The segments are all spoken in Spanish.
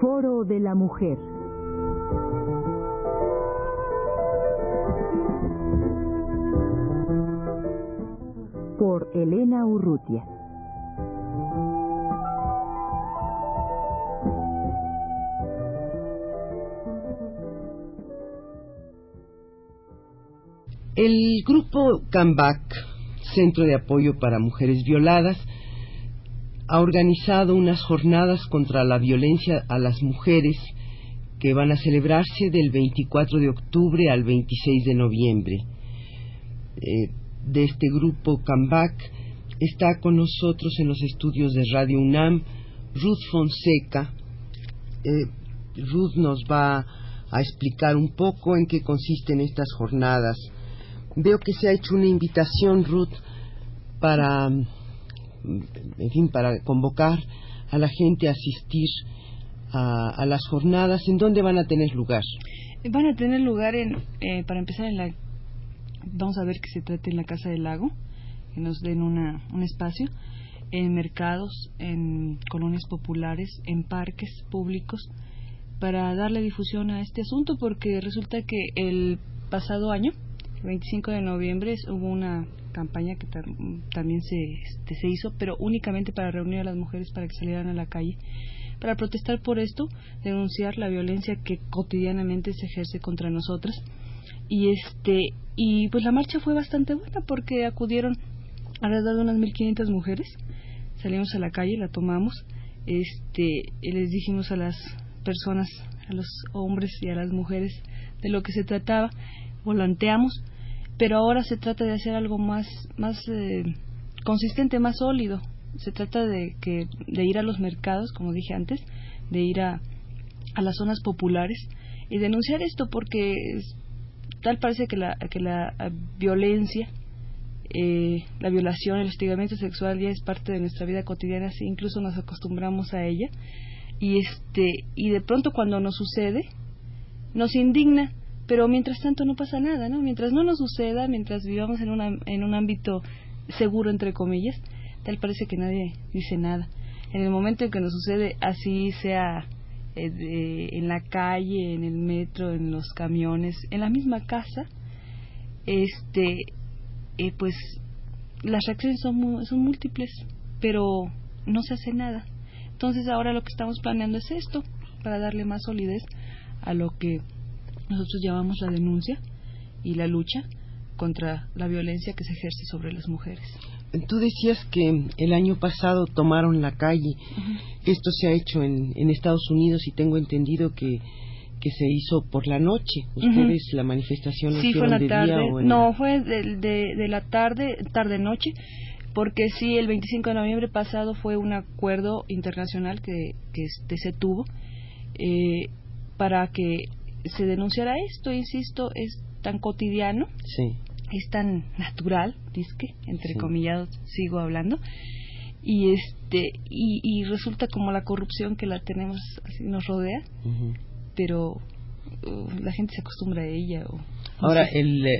Foro de la Mujer. Por Elena Urrutia. El grupo CAMBAC, Centro de Apoyo para Mujeres Violadas, ha organizado unas jornadas contra la violencia a las mujeres que van a celebrarse del 24 de octubre al 26 de noviembre. De este grupo CAMBAC está con nosotros en los estudios de Radio UNAM Ruth Fonseca. Ruth nos va a explicar un poco en qué consisten estas jornadas. Veo que se ha hecho una invitación, Ruth, para convocar a la gente a asistir a las jornadas. ¿En dónde van a tener lugar? Van a tener lugar para empezar vamos a ver que se trate en la Casa del Lago, que nos den un espacio, en mercados, en colonias populares, en parques públicos, para darle difusión a este asunto, porque resulta que el pasado año, el 25 de noviembre, hubo una campaña que también se hizo, pero únicamente para reunir a las mujeres para que salieran a la calle, para protestar por esto, denunciar la violencia que cotidianamente se ejerce contra nosotras. Y pues la marcha fue bastante buena porque acudieron alrededor de unas 1.500 mujeres. Salimos a la calle, la tomamos, y les dijimos a las personas, a los hombres y a las mujeres de lo que se trataba, volanteamos, pero ahora se trata de hacer algo más consistente, más sólido. Se trata de ir a los mercados, como dije antes, de ir a las zonas populares y denunciar esto, porque tal parece que la violencia, la violación, el hostigamiento sexual ya es parte de nuestra vida cotidiana, así incluso nos acostumbramos a ella, y de pronto cuando nos sucede nos indigna, pero mientras tanto no pasa nada, ¿no? Mientras no nos suceda, mientras vivamos en un ámbito seguro, entre comillas, tal parece que nadie dice nada. En el momento en que nos sucede, así sea en la calle, en el metro, en los camiones, en la misma casa, pues las reacciones son múltiples, pero no se hace nada. Entonces ahora lo que estamos planeando es esto, para darle más solidez a lo que nosotros llamamos la denuncia y la lucha contra la violencia que se ejerce sobre las mujeres. Tú decías que el año pasado tomaron la calle. Uh-huh. Esto se ha hecho en Estados Unidos y tengo entendido que se hizo por la noche. ¿Ustedes la manifestación la hicieron de tarde, día o en...? No, fue de la tarde-noche, porque sí, el 25 de noviembre pasado fue un acuerdo internacional que se tuvo para que se denunciara esto. Insisto, es tan cotidiano. Sí. Es tan natural, dizque, entre comillados, sigo hablando, y resulta como la corrupción que la tenemos, así nos rodea, pero la gente se acostumbra a ella. Ahora, el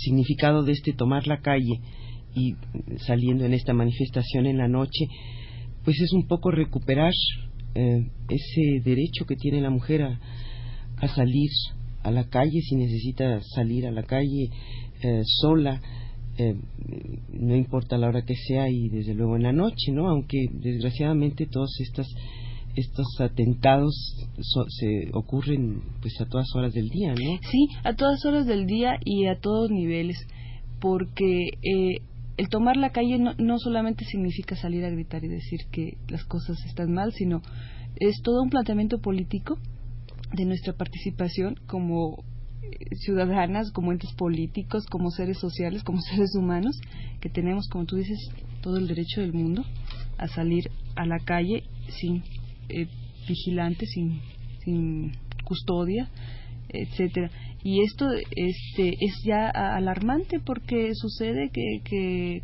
significado de tomar la calle y saliendo en esta manifestación en la noche, pues es un poco recuperar ese derecho que tiene la mujer a salir a la calle, si necesita salir a la calle sola, no importa la hora que sea, y desde luego en la noche, ¿no? Aunque desgraciadamente todos estos atentados se ocurren pues a todas horas del día, ¿no? Sí, a todas horas del día y a todos niveles, porque el tomar la calle no solamente significa salir a gritar y decir que las cosas están mal, sino es todo un planteamiento político de nuestra participación como ciudadanas, como entes políticos, como seres sociales, como seres humanos, que tenemos, como tú dices, todo el derecho del mundo a salir a la calle sin vigilantes, sin custodia, etcétera. Y esto es ya alarmante, porque sucede que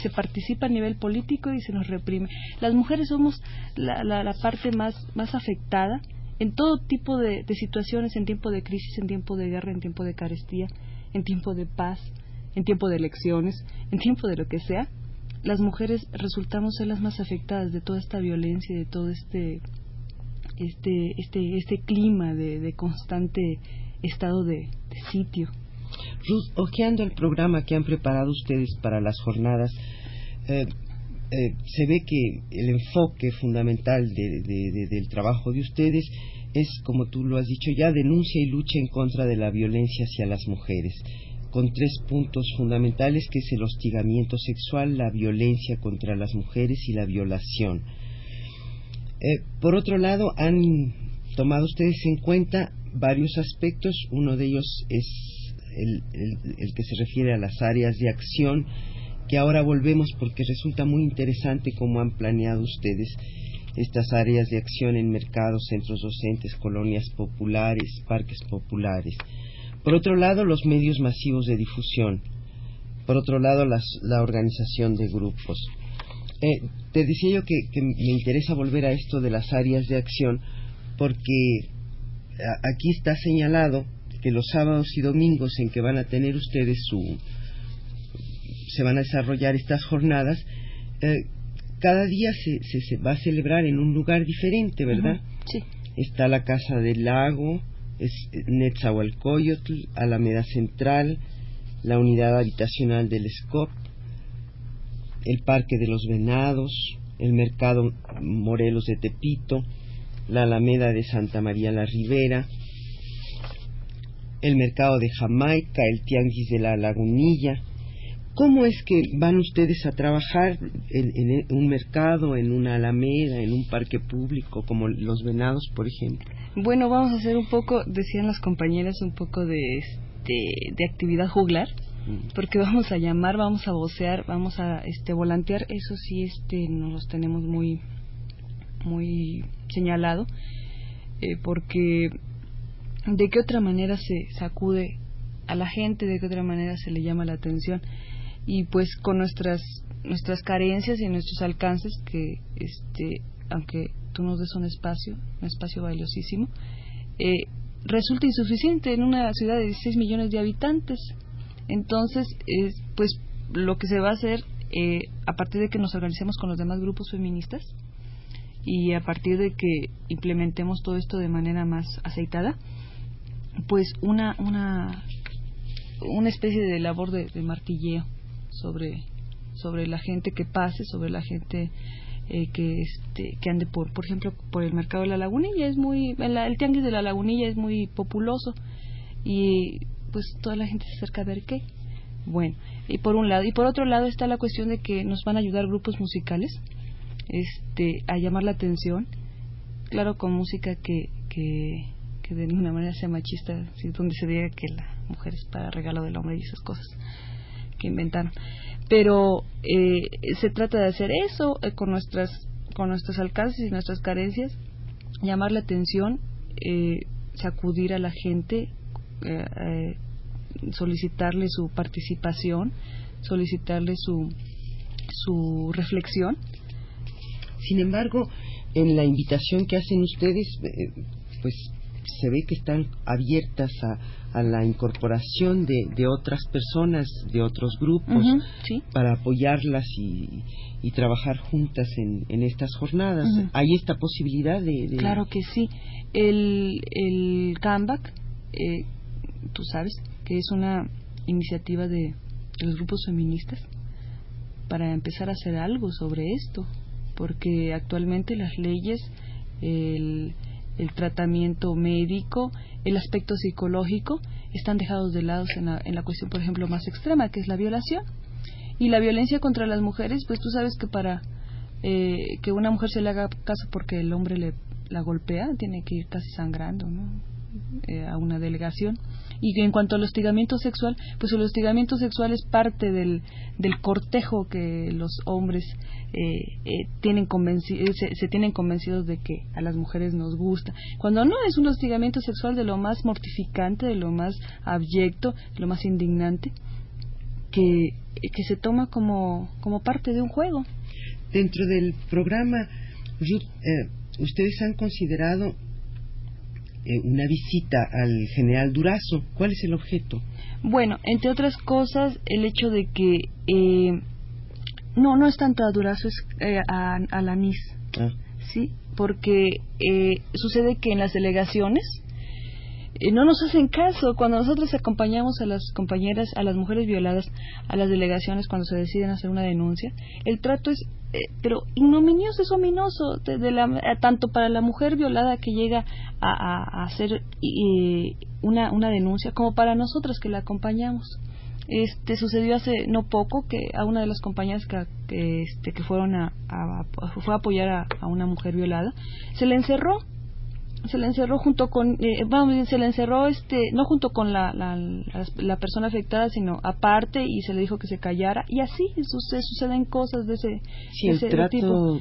se participa a nivel político y se nos reprime. Las mujeres somos la parte más afectada en todo tipo de situaciones, en tiempo de crisis, en tiempo de guerra, en tiempo de carestía, en tiempo de paz, en tiempo de elecciones, en tiempo de lo que sea, las mujeres resultamos ser las más afectadas de toda esta violencia, de todo este clima de constante estado de sitio. Ruth, hojeando el programa que han preparado ustedes para las jornadas, se ve que el enfoque fundamental del trabajo de ustedes es, como tú lo has dicho ya, denuncia y lucha en contra de la violencia hacia las mujeres, con tres puntos fundamentales, que es el hostigamiento sexual, la violencia contra las mujeres y la violación. Por otro lado, han tomado ustedes en cuenta varios aspectos. Uno de ellos es el que se refiere a las áreas de acción, que ahora volvemos porque resulta muy interesante cómo han planeado ustedes estas áreas de acción en mercados, centros docentes, colonias populares, parques populares. Por otro lado, los medios masivos de difusión. Por otro lado, la organización de grupos. Te decía yo que me interesa volver a esto de las áreas de acción, porque aquí está señalado que los sábados y domingos en que van a tener ustedes se van a desarrollar estas jornadas, cada día se va a celebrar en un lugar diferente, ¿verdad? Uh-huh. Sí. Está la Casa del Lago, es Netzahualcóyotl, Alameda Central, la unidad habitacional del SCOP, el Parque de los Venados, el Mercado Morelos de Tepito, la Alameda de Santa María la Ribera, el Mercado de Jamaica, el Tianguis de la Lagunilla. ¿Cómo es que van ustedes a trabajar en un mercado, en una alameda, en un parque público, como los Venados, por ejemplo? Bueno, vamos a hacer un poco, decían las compañeras, un poco de actividad juglar, porque vamos a llamar, vamos a vocear, vamos a volantear. Eso sí, nos los tenemos muy, muy señalado, porque de qué otra manera se sacude a la gente, de qué otra manera se le llama la atención. Y pues con nuestras carencias y nuestros alcances, que aunque tú nos des un espacio valiosísimo, resulta insuficiente en una ciudad de 16 millones de habitantes. Entonces, pues lo que se va a hacer, a partir de que nos organicemos con los demás grupos feministas y a partir de que implementemos todo esto de manera más aceitada, pues una especie de labor de martilleo sobre la gente que pase, sobre la gente que ande por ejemplo, por el mercado de la Lagunilla. El tianguis de la Lagunilla es muy populoso y pues toda la gente se acerca a ver qué. Bueno, y por un lado, y por otro lado está la cuestión de que nos van a ayudar grupos musicales a llamar la atención, claro, con música que de ninguna manera sea machista, donde se diga que la mujer es para regalo del hombre y esas cosas que inventaron. Pero se trata de hacer eso, con nuestros alcances y nuestras carencias, llamar la atención, sacudir a la gente, solicitarle su participación, solicitarle su reflexión. Sin embargo, en la invitación que hacen ustedes, pues se ve que están abiertas a la incorporación de otras personas, de otros grupos, uh-huh, ¿sí?, para apoyarlas y trabajar juntas en estas jornadas. Uh-huh. ¿Hay esta posibilidad de...? Claro que sí. El CAMBAC, tú sabes, que es una iniciativa de los grupos feministas para empezar a hacer algo sobre esto, porque actualmente las leyes, el tratamiento médico, el aspecto psicológico están dejados de lado en la cuestión, por ejemplo, más extrema, que es la violación y la violencia contra las mujeres. Pues tú sabes que para que una mujer se le haga caso porque el hombre la golpea, tiene que ir casi sangrando, ¿no?, a una delegación. Y en cuanto al hostigamiento sexual, pues el hostigamiento sexual es parte del cortejo que los hombres se tienen convencidos de que a las mujeres nos gusta, cuando no es un hostigamiento sexual de lo más mortificante, de lo más abyecto, de lo más indignante, que se toma como parte de un juego. Dentro del programa, Ruth, ustedes han considerado una visita al general Durazo. ¿Cuál es el objeto? Bueno, entre otras cosas, el hecho de que... no es tanto a Durazo, es a la NIS. Ah. Sí, porque sucede que en las delegaciones no nos hacen caso. Cuando nosotros acompañamos a las compañeras, a las mujeres violadas, a las delegaciones cuando se deciden hacer una denuncia, el trato es, pero ignominioso, es ominoso, tanto para la mujer violada que llega a hacer una denuncia, como para nosotras que la acompañamos. Sucedió hace no poco que a una de las compañeras que fueron fue a apoyar a una mujer violada, se le encerró junto con no junto con la persona afectada, sino aparte, y se le dijo que se callara, y así suceden cosas de ese, sí, de ese trato tipo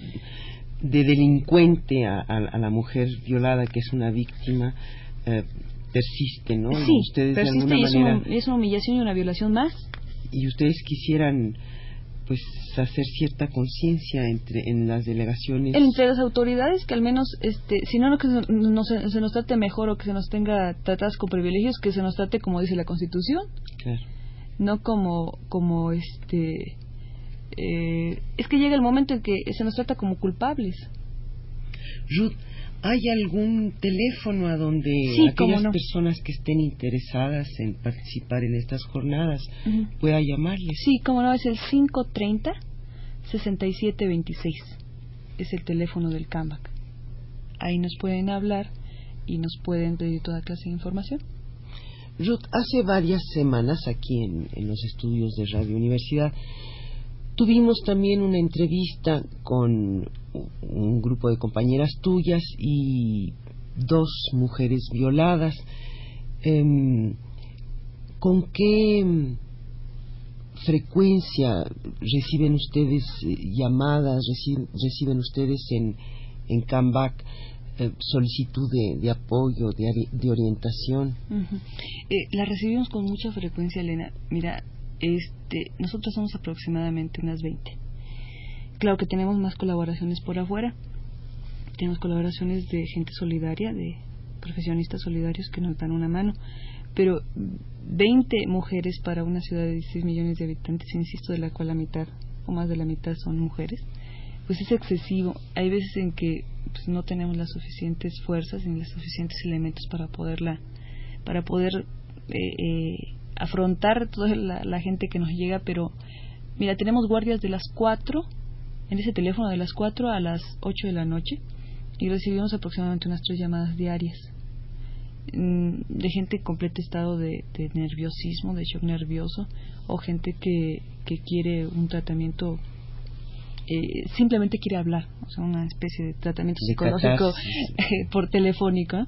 de delincuente a la mujer violada, que es una víctima, persiste, ¿no? Sí, ustedes persiste, de alguna manera, es una humillación y una violación más. Y ustedes quisieran, pues, hacer cierta conciencia en las delegaciones, entre las autoridades, que al menos, si no que se nos trate mejor, o que se nos tenga tratadas con privilegios, que se nos trate como dice la Constitución. Claro. No como es que llega el momento en que se nos trata como culpables. Ruth, ¿hay algún teléfono a donde aquellas personas que estén interesadas en participar en estas jornadas pueda llamarles? Sí, cómo no, es el 530-6726. Es el teléfono del CAMBAC. Ahí nos pueden hablar y nos pueden pedir toda clase de información. Ruth, hace varias semanas aquí en los estudios de Radio Universidad tuvimos también una entrevista con un grupo de compañeras tuyas y dos mujeres violadas. ¿Con qué frecuencia reciben ustedes llamadas, reciben ustedes en CAMBAC solicitud de apoyo, de orientación? La recibimos con mucha frecuencia, Elena. Mira, nosotros somos aproximadamente unas 20. Claro que tenemos más colaboraciones por afuera. Tenemos colaboraciones de gente solidaria, de profesionistas solidarios que nos dan una mano. Pero 20 mujeres para una ciudad de 16 millones de habitantes, insisto, de la cual la mitad o más de la mitad son mujeres, pues es excesivo. Hay veces en que pues, no tenemos las suficientes fuerzas ni los suficientes elementos para poder afrontar toda la gente que nos llega. Pero mira, tenemos guardias de las 4 en ese teléfono, de las 4 a las 8 de la noche, y recibimos aproximadamente unas 3 llamadas diarias de gente en completo estado de nerviosismo, de shock nervioso, o gente que quiere un tratamiento, simplemente quiere hablar, o sea, una especie de tratamiento psicológico por telefónico, ¿no?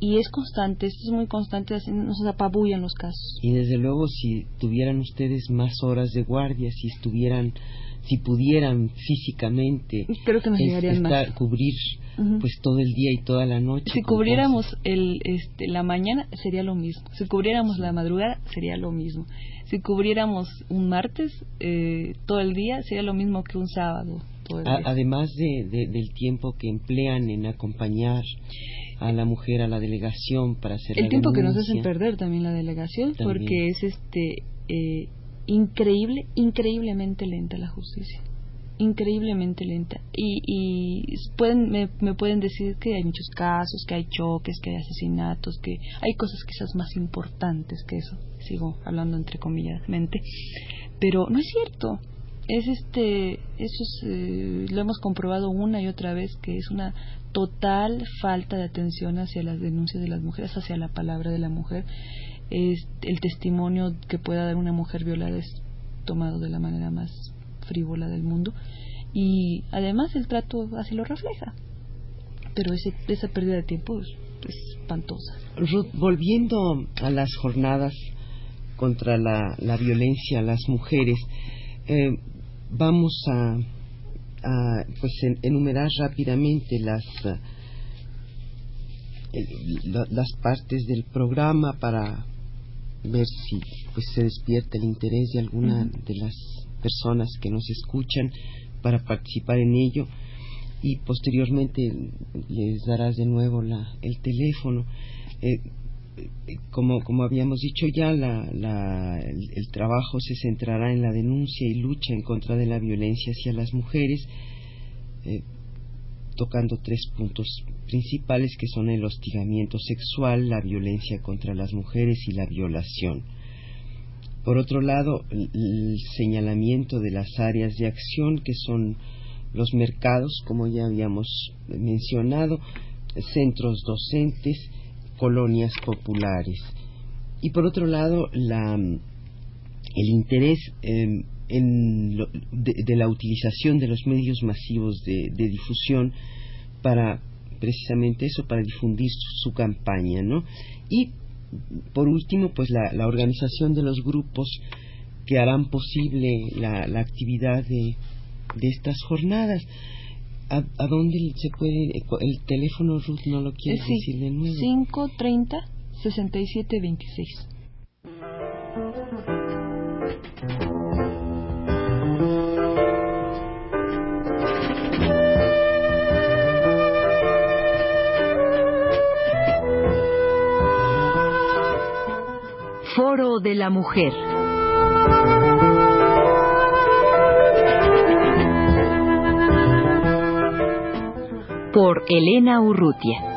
Y es constante, esto es muy constante, nos apabullan los casos. Y desde luego, si tuvieran ustedes más horas de guardia, si pudieran físicamente, creo que nos llegarían más, cubrir pues todo el día y toda la noche. Si cubriéramos la mañana sería lo mismo, si cubriéramos la madrugada sería lo mismo, si cubriéramos un martes todo el día sería lo mismo que un sábado. Además del tiempo que emplean en acompañar a la mujer a la delegación para hacer el tiempo denuncia, que nos hacen perder también la delegación también. Porque es increíblemente lenta la justicia, increíblemente lenta, y me pueden decir que hay muchos casos, que hay choques, que hay asesinatos, que hay cosas quizás más importantes que eso, sigo hablando entre comillas pero no es cierto. Lo hemos comprobado una y otra vez, que es una total falta de atención hacia las denuncias de las mujeres, hacia la palabra de la mujer. El testimonio que pueda dar una mujer violada es tomado de la manera más frívola del mundo, y además el trato así lo refleja. Pero esa pérdida de tiempo es espantosa. Ruth, volviendo a las jornadas contra la violencia a las mujeres, vamos a pues enumerar rápidamente las partes del programa para ver si pues se despierta el interés de alguna de las personas que nos escuchan para participar en ello. y posteriormente les darás de nuevo el teléfono. Como habíamos dicho ya, el trabajo se centrará en la denuncia y lucha en contra de la violencia hacia las mujeres, tocando tres puntos principales que son el hostigamiento sexual, la violencia contra las mujeres y la violación. Por otro lado, el señalamiento de las áreas de acción, que son los mercados, como ya habíamos mencionado, centros docentes, colonias populares. Y por otro lado, el interés de la utilización de los medios masivos de difusión para precisamente eso, para difundir su campaña, ¿no? Y por último, pues la organización de los grupos que harán posible la actividad de estas jornadas. ¿A dónde se puede? El teléfono, Ruth, ¿no lo quieres decir de nuevo? 530-6726. Foro de la Mujer. Por Elena Urrutia.